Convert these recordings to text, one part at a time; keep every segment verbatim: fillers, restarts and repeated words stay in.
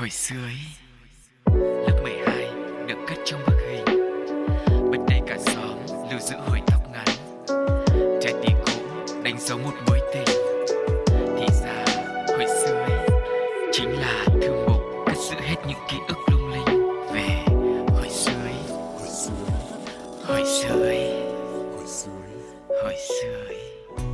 Hồi xưa ấy, lớp mười hai được cất trong bức hình, bên đây cả xóm lưu giữ hồi tóc ngắn, trái tim cũ đánh dấu một mối tình. Thì ra hồi xưa ấy chính là thư mục cất giữ hết những ký ức lung linh về hồi xưa ấy. Hồi xưa, hồi xưa ấy, hồi xưa, hồi xưa ấy.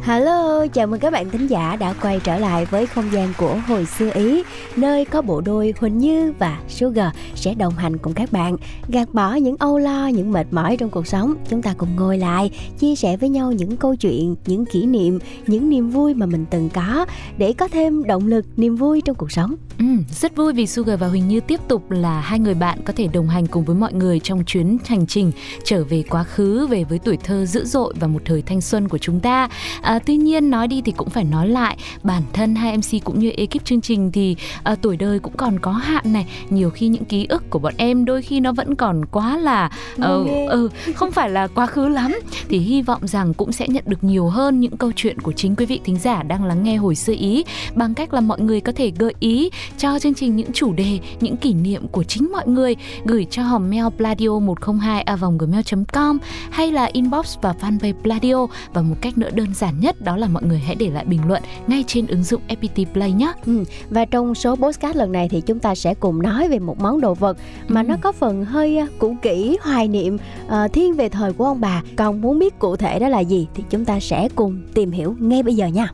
Hello, chào mừng các bạn thính giả đã quay trở lại với không gian của Hồi Xưa Ý, nơi có bộ đôi Huỳnh Như và Sugar sẽ đồng hành cùng các bạn, gạt bỏ những âu lo, những mệt mỏi trong cuộc sống. Chúng ta cùng ngồi lại, chia sẻ với nhau những câu chuyện, những kỷ niệm, những niềm vui mà mình từng có để có thêm động lực, niềm vui trong cuộc sống. Ừ, rất vui vì Sugar và Huỳnh Như tiếp tục là hai người bạn có thể đồng hành cùng với mọi người trong chuyến hành trình trở về quá khứ, về với tuổi thơ dữ dội và một thời thanh xuân của chúng ta. À, tuy nhiên nói đi thì cũng phải nói lại, bản thân hai em xê cũng như ekip chương trình thì à, tuổi đời cũng còn có hạn này. Nhiều khi những ký ức của bọn em đôi khi nó vẫn còn quá là uh, uh, không phải là quá khứ lắm. Thì hy vọng rằng cũng sẽ nhận được nhiều hơn những câu chuyện của chính quý vị thính giả đang lắng nghe Hồi Xưa Ý, bằng cách là mọi người có thể gợi ý cho chương trình những chủ đề, những kỷ niệm của chính mọi người, gửi cho hòm mail pladio một không hai a vòng gmail chấm com hay là inbox và fanpage Pladio. Và một cách nữa đơn giản nhất đó là mọi người hãy để lại bình luận ngay trên ứng dụng ép pê tê Play nhé. Ừ, và trong số podcast lần này thì chúng ta sẽ cùng nói về một món đồ vật mà ừ. nó có phần hơi cũ kỹ, hoài niệm, uh, thiên về thời của ông bà. Còn muốn biết cụ thể đó là gì thì chúng ta sẽ cùng tìm hiểu ngay bây giờ nha.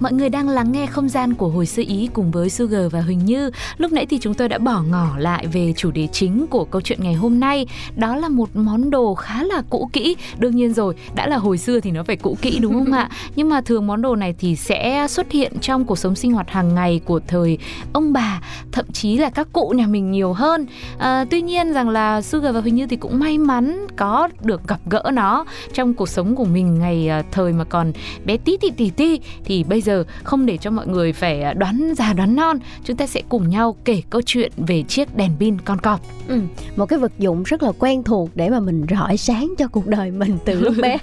Mọi người đang lắng nghe không gian của Hồi Xưa Ý cùng với Sugar và Huỳnh Như. Lúc nãy thì chúng tôi đã bỏ ngỏ lại về chủ đề chính của câu chuyện ngày hôm nay. Đó là một món đồ khá là cũ kỹ. Đương nhiên rồi, đã là hồi xưa thì nó phải cũ kỹ đúng không ạ? Nhưng mà thường món đồ này thì sẽ xuất hiện trong cuộc sống sinh hoạt hàng ngày của thời ông bà, thậm chí là các cụ nhà mình nhiều hơn. À, tuy nhiên rằng là Sugar và Huỳnh Như thì cũng may mắn có được gặp gỡ nó trong cuộc sống của mình ngày thời mà còn bé tí tí tí tí. Thì bây giờ không để cho mọi người phải đoán già đoán non, chúng ta sẽ cùng nhau kể câu chuyện về chiếc đèn pin con cọp. Ừ, một cái vật dụng rất là quen thuộc để mà mình rọi sáng cho cuộc đời mình từ lúc bé.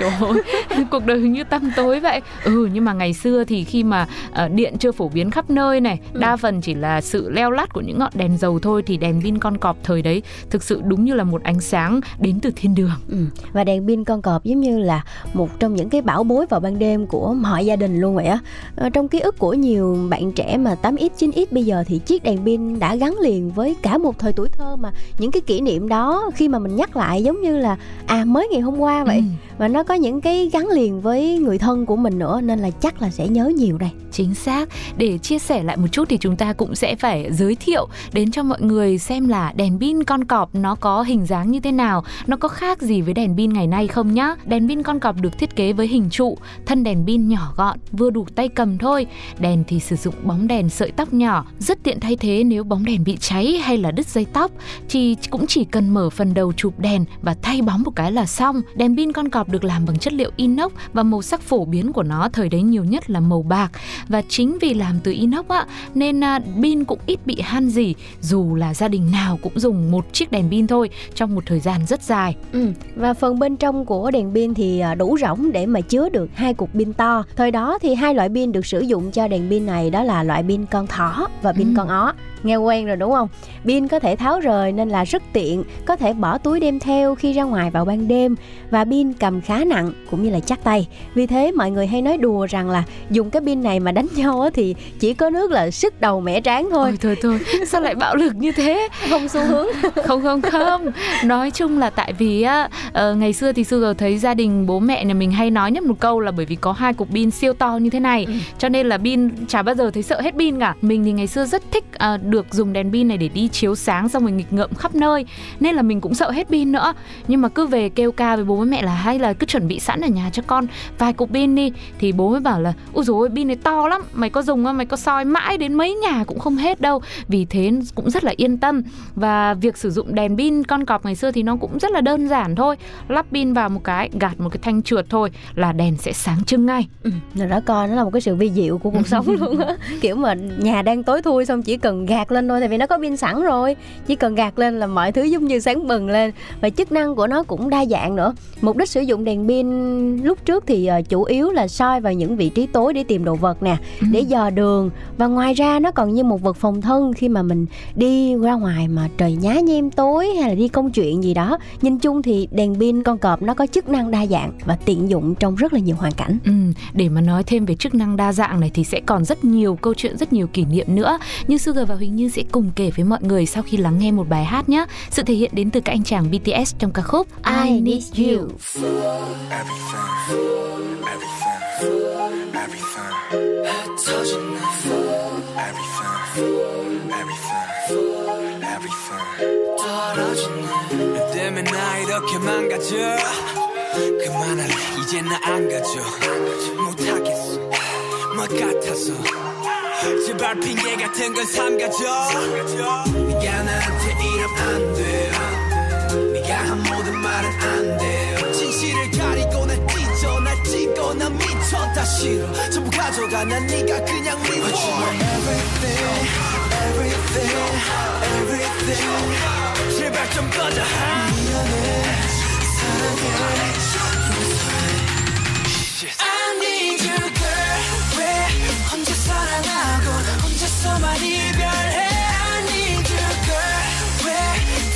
Trời ơi, cuộc đời như tăm tối vậy. Ừ, nhưng mà ngày xưa thì khi mà uh, điện chưa phổ biến khắp nơi này, ừ. đa phần chỉ là sự leo lắt của những ngọn đèn dầu thôi, thì đèn pin con cọp thời đấy thực sự đúng như là một ánh sáng đến từ thiên đường. Ừ, và đèn pin con cọp giống như là một trong những cái bảo bối vào ban đêm của mọi gia đình luôn vậy á. À, trong ký ức của nhiều bạn trẻ mà tám x, chín x bây giờ thì chiếc đèn pin đã gắn liền với cả một thời tuổi thơ, mà những cái kỷ niệm đó khi mà mình nhắc lại giống như là à mới ngày hôm qua vậy. Ừ. Và nó có những cái gắn liền với người thân của mình nữa, nên là chắc là sẽ nhớ nhiều đây. Chính xác. Để chia sẻ lại một chút thì chúng ta cũng sẽ phải giới thiệu đến cho mọi người xem là đèn pin con cọp nó có hình dáng như thế nào, nó có khác gì với đèn pin ngày nay không nhá. Đèn pin con cọp được thiết kế với hình trụ, thân đèn pin nhỏ gọn, vừa đủ tay cầm thôi. Đèn thì sử dụng bóng đèn sợi tóc nhỏ, rất tiện thay thế nếu bóng đèn bị cháy hay là đứt dây tóc. Thì cũng chỉ cần mở phần đầu chụp đèn và thay bóng một cái là xong. Đèn pin con cọp được làm bằng chất liệu inox và màu sắc phổ biến của nó thời đấy nhiều nhất là màu bạc. Và chính vì làm từ inox á, nên pin cũng ít bị han rỉ, dù là gia đình nào cũng dùng một chiếc đèn pin thôi trong một thời gian rất dài. Ừ, và phần bên trong của đèn pin thì đủ rỗng để mà chứa được hai cục pin to. Thời đó thì hai loại pin được sử dụng cho đèn pin này đó là loại pin con thỏ và pin ừ. con ó. Nghe quen rồi đúng không? Pin có thể tháo rời nên là rất tiện, có thể bỏ túi đem theo khi ra ngoài vào ban đêm, và pin cầm khá nặng cũng như là chắc tay. Vì thế mọi người hay nói đùa rằng là dùng cái pin này mà đánh nhau thì chỉ có nước là sức đầu mẻ trán thôi. Ôi, thôi thôi, sao lại bạo lực như thế? Không xu hướng. Không không không. Nói chung là tại vì á, uh, ngày xưa thì xưa giờ thấy gia đình bố mẹ nhà mình hay nói nhất một câu là bởi vì có hai cục pin siêu to như thế này, ừ. cho nên là pin chả bao giờ thấy sợ hết pin cả. Mình thì ngày xưa rất thích uh, được dùng đèn pin này để đi chiếu sáng, xong rồi nghịch ngợm khắp nơi, nên là mình cũng sợ hết pin nữa. Nhưng mà cứ về kêu ca với bố với mẹ là hay là cứ chuẩn bị sẵn ở nhà cho con vài cục pin đi, thì bố mới bảo là ôi dồi ôi, pin này to lắm, mày có dùng mày có soi mãi đến mấy nhà cũng không hết đâu. Vì thế cũng rất là yên tâm. Và việc sử dụng đèn pin con cọp ngày xưa thì nó cũng rất là đơn giản thôi, lắp pin vào một cái, gạt một cái thanh trượt thôi là đèn sẽ sáng trưng ngay. Ừ, đó coi nó là một cái sự vi diệu của cuộc sống luôn á. Kiểu mà nhà đang tối thui xong chỉ cần gạt lên thôi, tại vì nó có pin sẵn rồi, chỉ cần gạt lên là mọi thứ giống như sáng bừng lên. Và chức năng của nó cũng đa dạng nữa. Mục đích sử dụng đèn pin lúc trước thì chủ yếu là soi vào những vị trí tối để tìm đồ vật nè, để dò đường, và ngoài ra nó còn như một vật phòng thân khi mà mình đi ra ngoài mà trời nhá nhem tối hay là đi công chuyện gì đó. Nhìn chung thì đèn pin con cọp nó có chức năng đa dạng và tiện dụng trong rất là nhiều hoàn cảnh. Ừ, để mà nói thêm về chức năng đa dạng này thì sẽ còn rất nhiều câu chuyện, rất nhiều kỷ niệm nữa, như Sugar và Huỳnh Như sẽ cùng kể với mọi người sau khi lắng nghe một bài hát nhé. Sự thể hiện đến từ các anh chàng bê tê ét trong ca khúc I Need You. 그만할래 이제 나 안 가져 못하겠어 막 같아서 제발 핑계 같은 건 삼가져 네가 나한테 이러면 안 돼요 네가 한 모든 말은 안 돼요 진실을 가리고 날 찢어 날 찢고 난 미쳐 다 싫어 전부 가져가 난 네가 그냥 미워 But you are everything everything everything 제발 좀 꺼져 미안해 I need you girl 왜 혼자 사랑하고 혼자서만 이별해 I need you girl 왜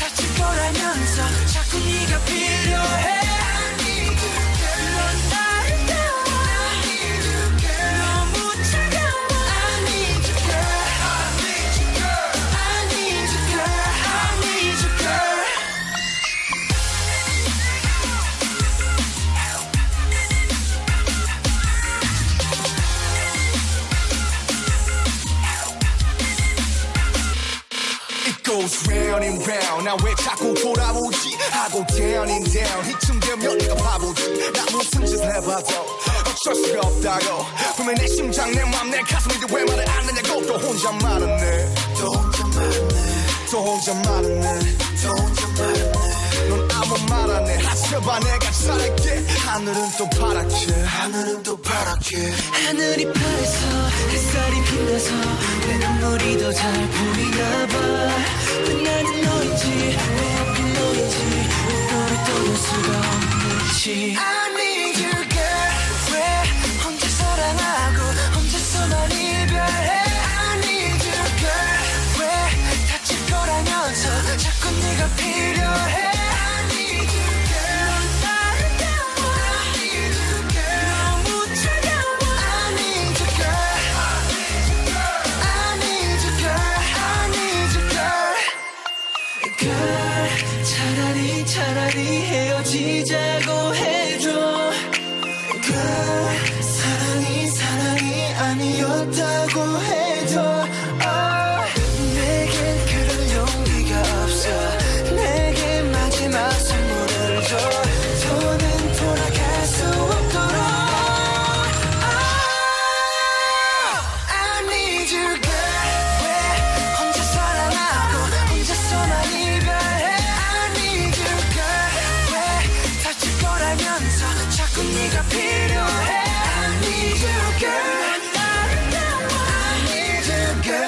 다칠 거라면서 자꾸 네가 필요해 I need you girl 넌 나를 태워라 I need you girl 너무 차가워 I need you girl I need you girl I need you girl I need you girl Goes round and round 나 왜 자꾸 돌아오지 하고 down and down 이쯤 되면 내가 바보지 나 무슨 짓을 해봐도 어쩔 수가 없다고 분명 내 심장 내 맘 내 가슴인데 왜 말을 안 하냐고 또 혼자 말았네 또 혼자 말았네 또 혼자 말았네 또 혼자 말았네 넌 아무 말 안 해 하셔봐 내가 잘할게 하늘은 또 파랗게 하늘은 또 파랗게 하늘이 파래서 햇살이 빛나서 내 눈물이 더 잘 보이나 봐 나는 너인지 내 앞이 너인지 너를 떠날 수가 없는지 I need you girl 왜 혼자 사랑하고 혼자서만 이별해 I need you girl 왜 다칠 거라면서 자꾸 네가 필요해 I need you girl 넌 나를 태워 I need you girl 너무 차가워 I need you girl I need you girl I need you girl I need you girl Girl, 차라리 차라리 헤어지자고 해줘 Girl, 사랑이 사랑이 아니었다고 해줘 oh, 내겐 그럴 용기가 없어 내게 마지막 선물을 줘 더는 돌아갈 수 없도록 oh, I need you girl 왜 혼자 사랑하고 혼자서만 I need you, girl. I need you, girl.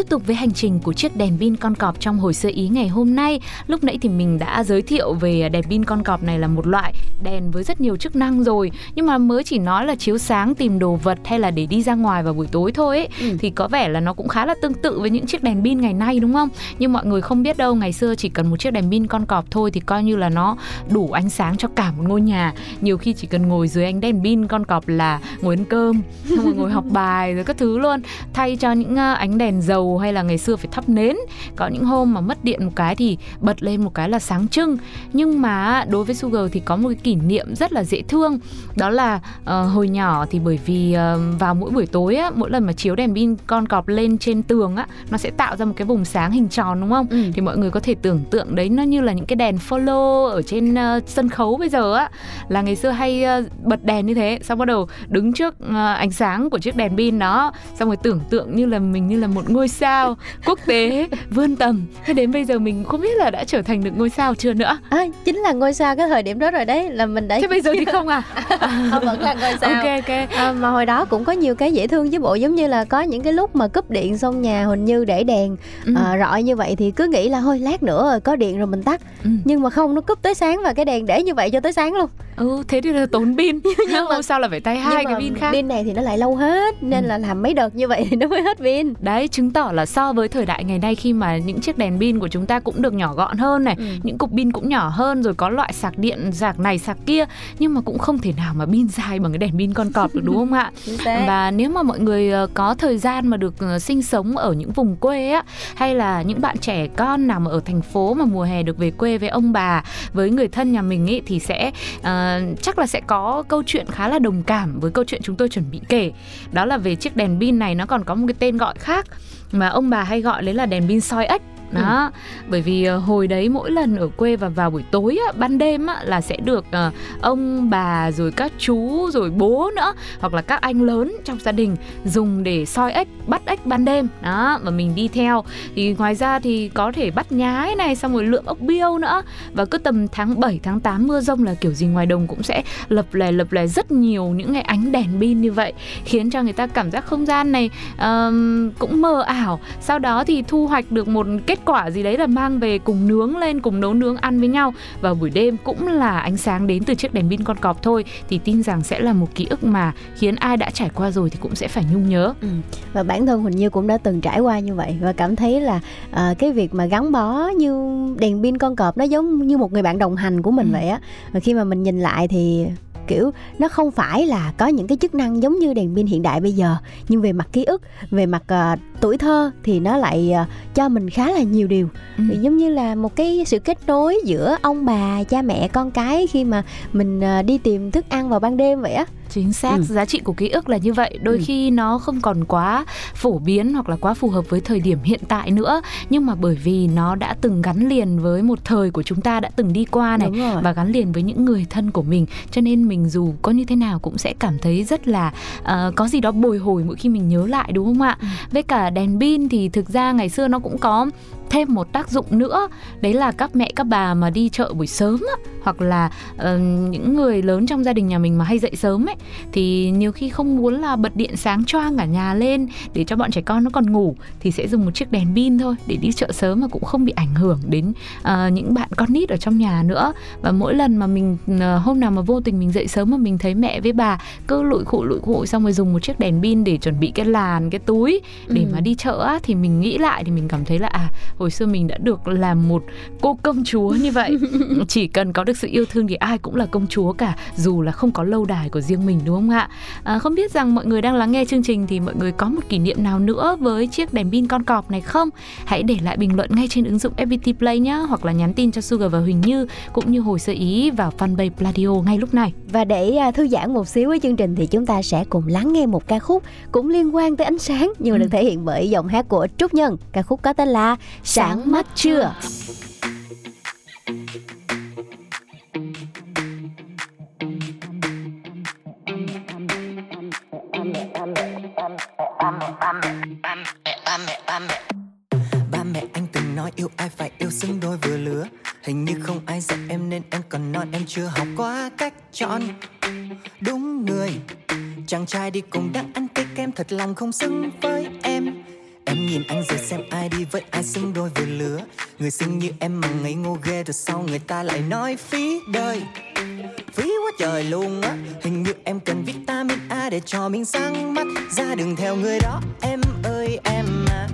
tiếp tục với hành trình của chiếc đèn pin con cọp trong Hồi Xưa Ý ngày hôm nay. Lúc nãy thì mình đã giới thiệu về đèn pin con cọp này là một loại đèn với rất nhiều chức năng rồi, nhưng mà mới chỉ nói là chiếu sáng, tìm đồ vật hay là để đi ra ngoài vào buổi tối thôi ấy. Ừ. Thì có vẻ là nó cũng khá là tương tự với những chiếc đèn pin ngày nay đúng không? Nhưng mọi người không biết đâu, ngày xưa chỉ cần một chiếc đèn pin con cọp thôi thì coi như là nó đủ ánh sáng cho cả một ngôi nhà. Nhiều khi chỉ cần ngồi dưới ánh đèn pin con cọp là ngồi ăn cơm, xong rồi ngồi học bài rồi các thứ luôn, thay cho những ánh đèn dầu hay là ngày xưa phải thắp nến. Có những hôm mà mất điện một cái thì bật lên một cái là sáng trưng. Nhưng mà đối với Sugar thì có một cái kỷ niệm rất là dễ thương, đó là uh, hồi nhỏ thì bởi vì uh, vào mỗi buổi tối á, mỗi lần mà chiếu đèn pin con cọp lên trên tường á, nó sẽ tạo ra một cái vùng sáng hình tròn đúng không? Ừ. Thì mọi người có thể tưởng tượng đấy, nó như là những cái đèn follow ở trên uh, sân khấu bây giờ á, là ngày xưa hay uh, bật đèn như thế, xong bắt đầu đứng trước uh, ánh sáng của chiếc đèn pin đó, xong rồi tưởng tượng như là mình như là một ngôi sao quốc tế vươn tầm. Thế đến bây giờ mình không biết là đã trở thành được ngôi sao chưa nữa. À, chính là ngôi sao cái thời điểm đó rồi đấy, là mình đã. Thế bây giờ thì không à? Không, vẫn là ngôi sao. Ok ok. À, mà hồi đó cũng có nhiều cái dễ thương chứ bộ, giống như là có những cái lúc mà cúp điện xong nhà Huỳnh Như để đèn ừ. à, rọi như vậy thì cứ nghĩ là thôi lát nữa rồi có điện rồi mình tắt. Ừ. Nhưng mà không, nó cúp tới sáng và cái đèn để như vậy cho tới sáng luôn. Ừ, thế thì là tốn pin. Nhưng mà sao là phải tay hai cái pin khác? Pin này thì nó lại lâu hết, nên ừ. là làm mấy đợt như vậy thì nó mới hết pin. Đấy, chứng tỏ là so với thời đại ngày nay khi mà những chiếc đèn pin của chúng ta cũng được nhỏ gọn hơn này, ừ. những cục pin cũng nhỏ hơn rồi, có loại sạc điện sạc này sạc kia, nhưng mà cũng không thể nào mà pin dài bằng cái đèn pin con cọp được đúng không ạ? Và nếu mà mọi người có thời gian mà được sinh sống ở những vùng quê á, hay là những bạn trẻ con nào mà ở thành phố mà mùa hè được về quê với ông bà, với người thân nhà mình ấy, thì sẽ uh, chắc là sẽ có câu chuyện khá là đồng cảm với câu chuyện chúng tôi chuẩn bị kể. Đó là về chiếc đèn pin này, nó còn có một cái tên gọi khác mà ông bà hay gọi đấy là đèn pin soi ếch. Đó, ừ. bởi vì hồi đấy mỗi lần ở quê và vào buổi tối á, ban đêm á, là sẽ được à, ông bà rồi các chú rồi bố nữa, hoặc là các anh lớn trong gia đình dùng để soi ếch, bắt ếch ban đêm. Đó, và mình đi theo. Thì ngoài ra thì có thể bắt nhái này, xong rồi lượm ốc biêu nữa. Và cứ tầm tháng bảy, tháng tám mưa dông là kiểu gì ngoài đồng cũng sẽ lập lè lập lè rất nhiều những cái ánh đèn pin như vậy, khiến cho người ta cảm giác không gian này uh, cũng mờ ảo. Sau đó thì thu hoạch được một kết quả gì đấy là mang về cùng nướng lên, cùng nấu nướng ăn với nhau. Và buổi đêm cũng là ánh sáng đến từ chiếc đèn pin con cọp thôi, thì tin rằng sẽ là một ký ức mà khiến ai đã trải qua rồi thì cũng sẽ phải nhung nhớ. Ừ. Và bản thân Huỳnh Như cũng đã từng trải qua như vậy, và cảm thấy là uh, cái việc mà gắn bó như đèn pin con cọp nó giống như một người bạn đồng hành của mình ừ. vậy á. Và khi mà mình nhìn lại thì kiểu nó không phải là có những cái chức năng giống như đèn pin hiện đại bây giờ, nhưng về mặt ký ức, về mặt uh, tuổi thơ thì nó lại uh, cho mình khá là nhiều điều. Ừ. Giống như là một cái sự kết nối giữa ông bà, cha mẹ, con cái khi mà mình uh, đi tìm thức ăn vào ban đêm vậy á. Chính xác, ừ. giá trị của ký ức là như vậy. Đôi ừ. khi nó không còn quá phổ biến hoặc là quá phù hợp với thời điểm hiện tại nữa, nhưng mà bởi vì nó đã từng gắn liền với một thời của chúng ta đã từng đi qua này, và gắn liền với những người thân của mình, cho nên mình dù có như thế nào cũng sẽ cảm thấy rất là uh, có gì đó bồi hồi mỗi khi mình nhớ lại, đúng không ạ? Ừ. Với cả đèn pin thì thực ra ngày xưa nó cũng có thêm một tác dụng nữa, đấy là các mẹ các bà mà đi chợ buổi sớm á, hoặc là uh, những người lớn trong gia đình nhà mình mà hay dậy sớm ấy, thì nhiều khi không muốn là bật điện sáng choang cả nhà lên để cho bọn trẻ con nó còn ngủ, thì sẽ dùng một chiếc đèn pin thôi để đi chợ sớm mà cũng không bị ảnh hưởng đến uh, những bạn con nít ở trong nhà nữa. Và mỗi lần mà mình uh, hôm nào mà vô tình mình dậy sớm mà mình thấy mẹ với bà cứ lụi khụ lụi khụ, xong rồi dùng một chiếc đèn pin để chuẩn bị cái làn, cái túi để ừ. mà đi chợ á, thì mình nghĩ lại thì mình cảm thấy là à, hồi xưa mình đã được làm một cô công chúa như vậy. Chỉ cần có được sự yêu thương thì ai cũng là công chúa cả, dù là không có lâu đài của riêng mình, đúng không ạ? À, không biết rằng mọi người đang lắng nghe chương trình thì mọi người có một kỷ niệm nào nữa với chiếc đèn pin con cọp này không? Hãy để lại bình luận ngay trên ứng dụng ép pê tê Play nhé, hoặc là nhắn tin cho Sugar và Huỳnh Như cũng như Hồi Xưa Ý vào fanpage Pladio ngay lúc này. Và để thư giãn một xíu với chương trình thì chúng ta sẽ cùng lắng nghe một ca khúc cũng liên quan tới ánh sáng, nhưng mà được thể hiện bởi giọng hát của Trúc Nhân. Ca khúc có tên là Sáng Mắt Chưa. Ba mẹ anh từng nói yêu ai phải yêu xứng đôi vừa lứa, hình như không ai dạy em nên em còn non, em chưa học qua cách chọn đúng người. Chàng trai đi cùng đang ăn cây kem thật lòng không xứng với em. Em nhìn anh rồi xem ai đi với ai xứng đôi về lứa. Người xinh như em mà ngây ngô ghê, rồi sau người ta lại nói phí đời, phí quá trời luôn á. Hình như em cần vitamin A để cho mình sáng mắt. Ra đừng theo người đó em ơi em à,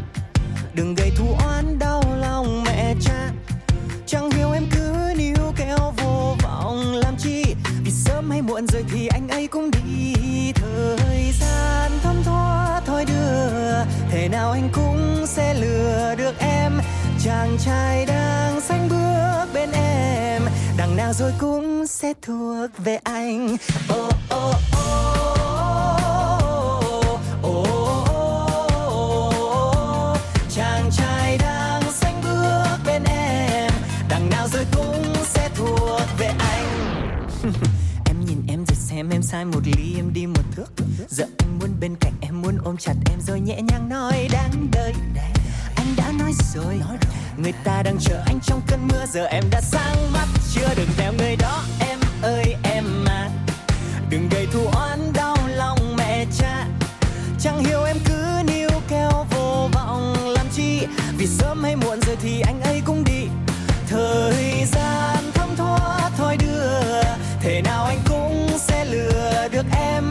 đừng gây thù oán đau lòng mẹ cha. Chẳng hiểu em cứ níu kéo vô vọng làm chi, vì sớm hay muộn rồi thì anh ấy cũng đi. Thời gian thấm thoa thôi đưa, thế nào anh cũng sẽ lừa được em. Chàng trai đang sánh bước bên em, đằng nào rồi cũng sẽ thuộc về anh. Oh oh oh. Em em sai một ly em đi một thước. Giờ anh muốn bên cạnh em, muốn ôm chặt em rồi nhẹ nhàng nói đáng đời. Anh đã nói rồi, người ta đang chờ anh trong cơn mưa. Giờ em đã sáng mắt chưa, đừng theo người đó em ơi em mà, đừng gây thù oán đau lòng mẹ cha. Chẳng hiểu em cứ níu kéo vô vọng làm chi, vì sớm hay muộn rồi thì anh ấy cũng đi. Thời gian thấm thoát thôi đưa, thế nào anh cũng sẽ lừa được em.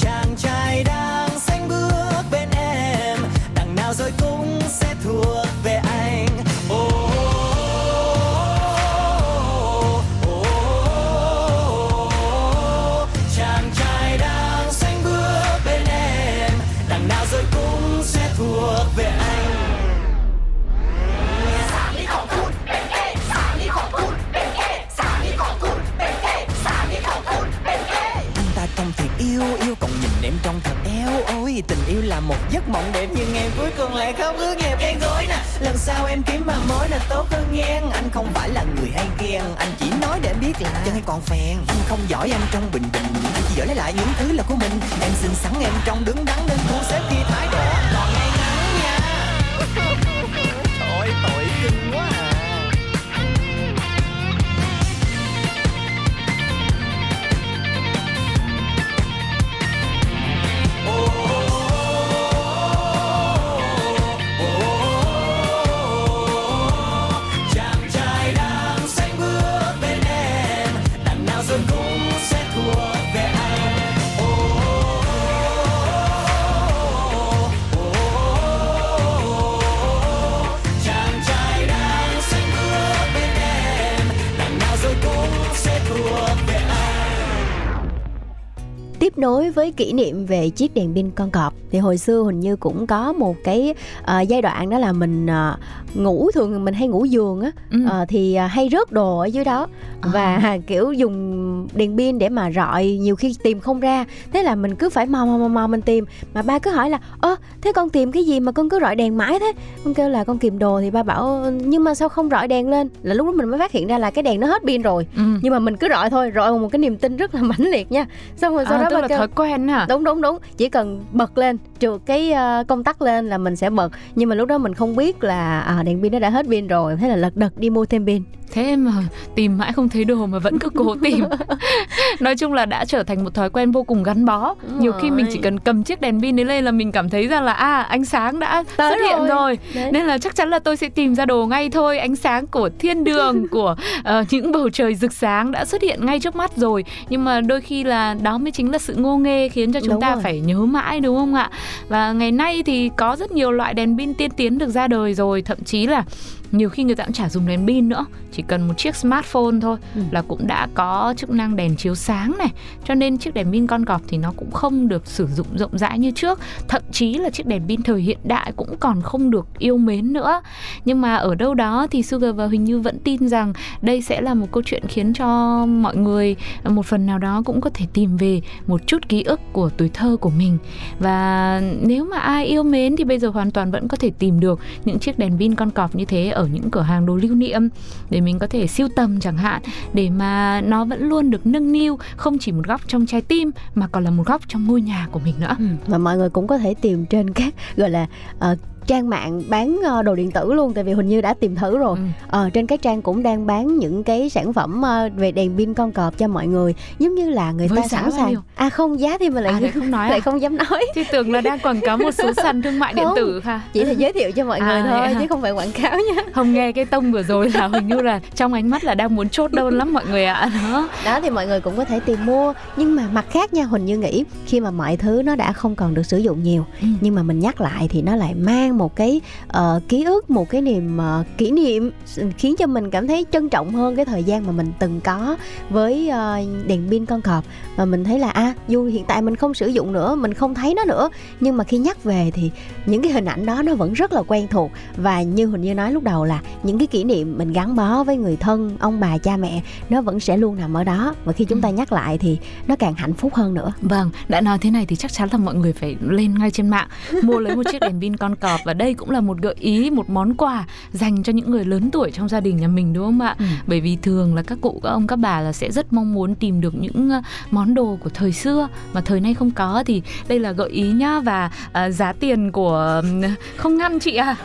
Chàng trai đang sánh bước bên em, đằng nào rồi cũng sẽ thuộc về anh. Oh, oh, oh, oh, oh, oh, oh. Chàng trai đang sánh bước bên em, đằng nào rồi cũng sẽ thuộc về anh. Yêu yêu còn nhìn em trong thật éo ôi, tình yêu là một giấc mộng đẹp nhưng em cuối cùng lại không ước nghiệp em gối nè. Lần sau em kiếm mà mối là tốt hơn ngang. Anh không phải là người hay ghen, anh chỉ nói để em biết là chân hay còn phèn. Anh không giỏi em trong bình bình, anh chỉ giỏi lấy lại những thứ là của mình. Em xinh xắn em trong đứng đắn nên thu xếp khi thái độ còn ngay ngắn nha. Thôi tội kinh quá à. Tiếp nối với kỷ niệm về chiếc đèn pin con cọp thì hồi xưa Huỳnh Như cũng có một cái uh, giai đoạn đó là mình uh, ngủ, thường mình hay ngủ giường á, ừ. uh, thì uh, hay rớt đồ ở dưới đó à. Và kiểu dùng đèn pin để mà rọi, nhiều khi tìm không ra, thế là mình cứ phải mò mò mò mò mình tìm, mà ba cứ hỏi là ơ thế con tìm cái gì mà con cứ rọi đèn mãi thế. Con kêu là con tìm đồ, thì ba bảo nhưng mà sao không rọi đèn lên, là lúc đó mình mới phát hiện ra là cái đèn nó hết pin rồi, ừ. Nhưng mà mình cứ rọi thôi, rọi một cái niềm tin rất là mãnh liệt nha. Xong rồi sau à, đó là thói quen hả? Đúng đúng đúng, chỉ cần bật lên, trượt cái uh, công tắc lên là mình sẽ bật. Nhưng mà lúc đó mình không biết là à, đèn pin nó đã hết pin rồi, thế là lật đật đi mua thêm pin. Thế mà tìm mãi không thấy đồ mà vẫn cứ cố tìm. Nói chung là đã trở thành một thói quen vô cùng gắn bó. Đúng nhiều rồi. Khi mình chỉ cần cầm chiếc đèn pin đến đây là mình cảm thấy rằng là à ánh sáng đã tới xuất rồi. Hiện rồi. Đấy. Nên là chắc chắn là tôi sẽ tìm ra đồ ngay thôi. Ánh sáng của thiên đường, của uh, những bầu trời rực sáng đã xuất hiện ngay trước mắt rồi. Nhưng mà đôi khi là đó mới chính là sự ngô nghê khiến cho chúng đúng ta rồi. Phải nhớ mãi, đúng không ạ? Và ngày nay thì có rất nhiều loại đèn pin tiên tiến được ra đời rồi. Thậm chí là nhiều khi người ta cũng chả dùng đèn pin nữa, chỉ cần một chiếc smartphone thôi ừ. là cũng đã có chức năng đèn chiếu sáng này. Cho nên chiếc đèn pin con cọp thì nó cũng không được sử dụng rộng rãi như trước. Thậm chí là chiếc đèn pin thời hiện đại cũng còn không được yêu mến nữa. Nhưng mà ở đâu đó thì Sugar và Huỳnh Như vẫn tin rằng đây sẽ là một câu chuyện khiến cho mọi người một phần nào đó cũng có thể tìm về một chút ký ức của tuổi thơ của mình. Và nếu mà ai yêu mến thì bây giờ hoàn toàn vẫn có thể tìm được những chiếc đèn pin con cọp như thế ở ở những cửa hàng đồ lưu niệm để mình có thể sưu tầm chẳng hạn, để mà nó vẫn luôn được nâng niu, không chỉ một góc trong trái tim mà còn là một góc trong ngôi nhà của mình nữa. Ừ. Và mọi người cũng có thể tìm trên các gọi là uh, trang mạng bán đồ điện tử luôn, tại vì Huỳnh Như đã tìm thử rồi. Ừ. Ờ, trên cái trang cũng đang bán những cái sản phẩm về đèn pin con cọp cho mọi người, giống như là người với ta sẵn sàng. À không, giá thì mà lại, à, lại không nói, lại à? Không dám nói. Thì tưởng là đang quảng cáo một số sàn thương mại không, điện tử hả? Chỉ là giới thiệu cho mọi à, người thôi à? Chứ không phải quảng cáo nha. Không, nghe cái tông vừa rồi là Huỳnh Như là trong ánh mắt là đang muốn chốt đơn lắm mọi người ạ. À. Đó. Đó thì mọi người cũng có thể tìm mua, nhưng mà mặt khác nha, Huỳnh Như nghĩ khi mà mọi thứ nó đã không còn được sử dụng nhiều, ừ. nhưng mà mình nhắc lại thì nó lại mang một cái uh, ký ức, một cái niềm uh, kỷ niệm, khiến cho mình cảm thấy trân trọng hơn cái thời gian mà mình từng có với uh, đèn pin con cọp. Mà mình thấy là à, dù hiện tại mình không sử dụng nữa, mình không thấy nó nữa, nhưng mà khi nhắc về thì những cái hình ảnh đó nó vẫn rất là quen thuộc. Và như Huỳnh Như nói lúc đầu là những cái kỷ niệm mình gắn bó với người thân, ông bà, cha mẹ, nó vẫn sẽ luôn nằm ở đó. Và khi chúng ta nhắc lại thì nó càng hạnh phúc hơn nữa. Vâng, đã nói thế này thì chắc chắn là mọi người phải lên ngay trên mạng mua lấy một chiếc đèn pin con cọp. Và đây cũng là một gợi ý, một món quà dành cho những người lớn tuổi trong gia đình nhà mình, đúng không ạ? Ừ. Bởi vì thường là các cụ, các ông, các bà là sẽ rất mong muốn tìm được những món đồ của thời xưa mà thời nay không có. Thì đây là gợi ý nhá. Và uh, giá tiền của không ngăn chị à.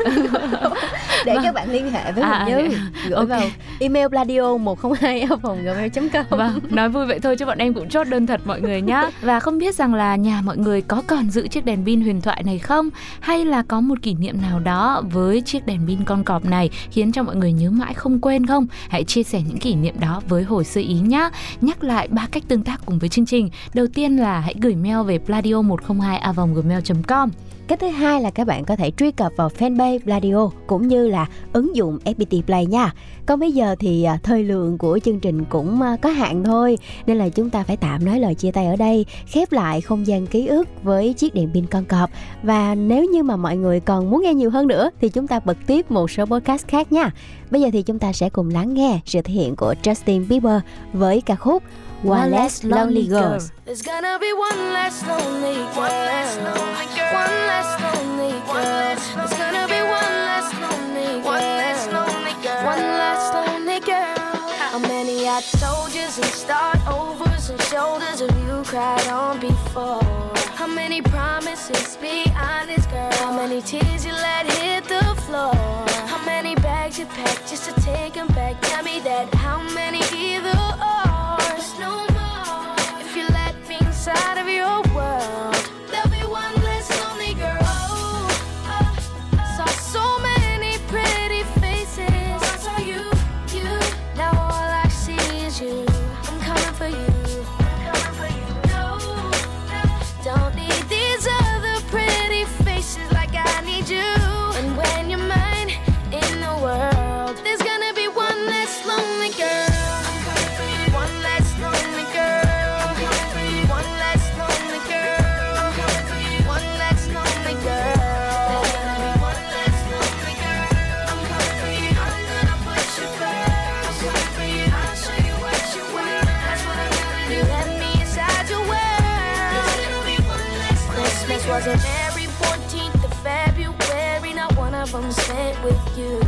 Để các bạn liên hệ với à, Huỳnh Như để... gửi okay. vào email pladio một không hai a còng gmail chấm com. Vâng, nói vui vậy thôi chứ bọn em cũng chốt đơn thật mọi người nhá. Và không biết rằng là nhà mọi người có còn giữ chiếc đèn pin huyền thoại này không, hay là có một kỷ niệm nào đó với chiếc đèn pin con cọp này khiến cho mọi người nhớ mãi không quên không? Hãy chia sẻ những kỷ niệm đó với Hồi Xưa Ý nhá. Nhắc lại ba cách tương tác cùng với chương trình. Đầu tiên là hãy gửi mail về pladio một không hai a còng gmail chấm com. Cách thứ hai là các bạn có thể truy cập vào fanpage Pladio cũng như là ứng dụng ép pê tê Play nha. Còn bây giờ thì thời lượng của chương trình cũng có hạn thôi, nên là chúng ta phải tạm nói lời chia tay ở đây, khép lại không gian ký ức với chiếc đèn pin con cọp. Và nếu như mà mọi người còn muốn nghe nhiều hơn nữa thì chúng ta bật tiếp một số podcast khác nha. Bây giờ thì chúng ta sẽ cùng lắng nghe sự thể hiện của Justin Bieber với ca khúc One Less Lonely Girl. There's gonna be one less lonely girl. One less lonely girl. One less lonely girl. One less lonely girl. There's gonna be one less lonely girl. One less lonely girl. One less lonely girl. How many I told yous and start overs and shoulders have you cried on before? How many promises? Be honest, girl. How many tears you let hit the floor? How many bags you packed just to take them back? Tell me that. How many either or? No more. If you let me inside of your world, there'll be one less lonely girl. Oh, uh, uh, saw so many pretty faces. I saw you, you. Now all I see is you. I'm coming for you. I'm coming for you. No, no. Don't need these other pretty faces like I need you. And when you're mine in the world, there's gonna be one less lonely girl. Wasn't every fourteenth of February not one of them spent with you?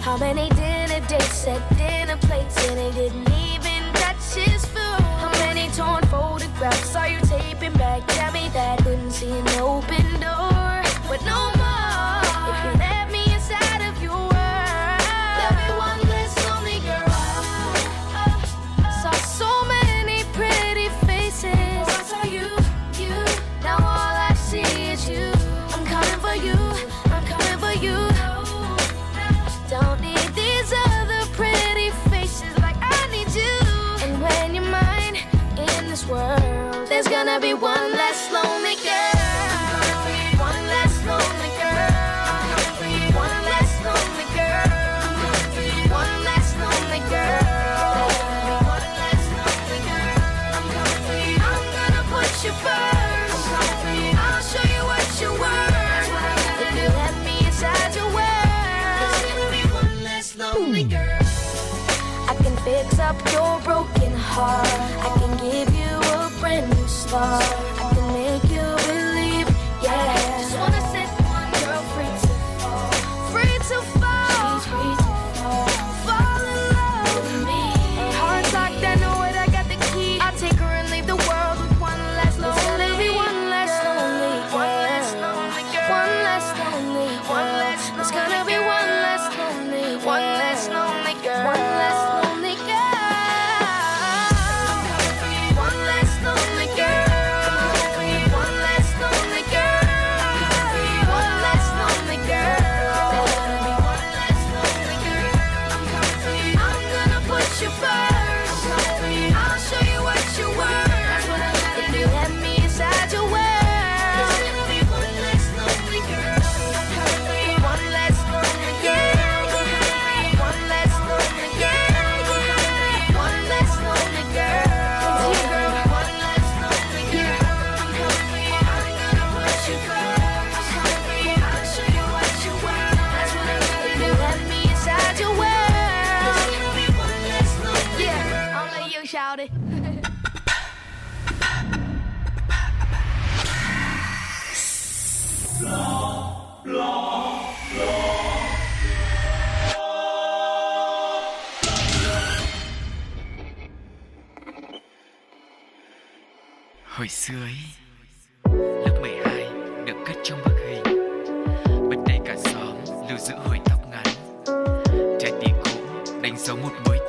How many dinner dates at dinner plates and they didn't even touch his food? How many torn photographs are you taping back? Tell me that couldn't see an open door, but no more. If you let me inside of your world, there'll be one less lonely girl. Uh, uh, uh, saw so many pretty faces. Oh, I saw you, you. Now all you. I'm coming for you, I'm coming for you. Don't need these other pretty faces like I need you. And when you're mine in this world, there's gonna be one less lonely girl. Fix up your broken heart. I can give you a brand new start. I can make you believe, yeah. Just wanna set one girl free to fall, free to fall, free to fall. Fall in love with me. Heart's locked, I know it, I got the key. I'll take her and leave the world with one less lonely. One less lonely girl. One less lonely girl. One less lonely girl. One less lonely girl. Hồi xưa ấy, lớp mười hai được cất trong bức hình, bên đây cả xóm lưu giữ hồi tóc ngắn, trái tim cũ đánh dấu một mối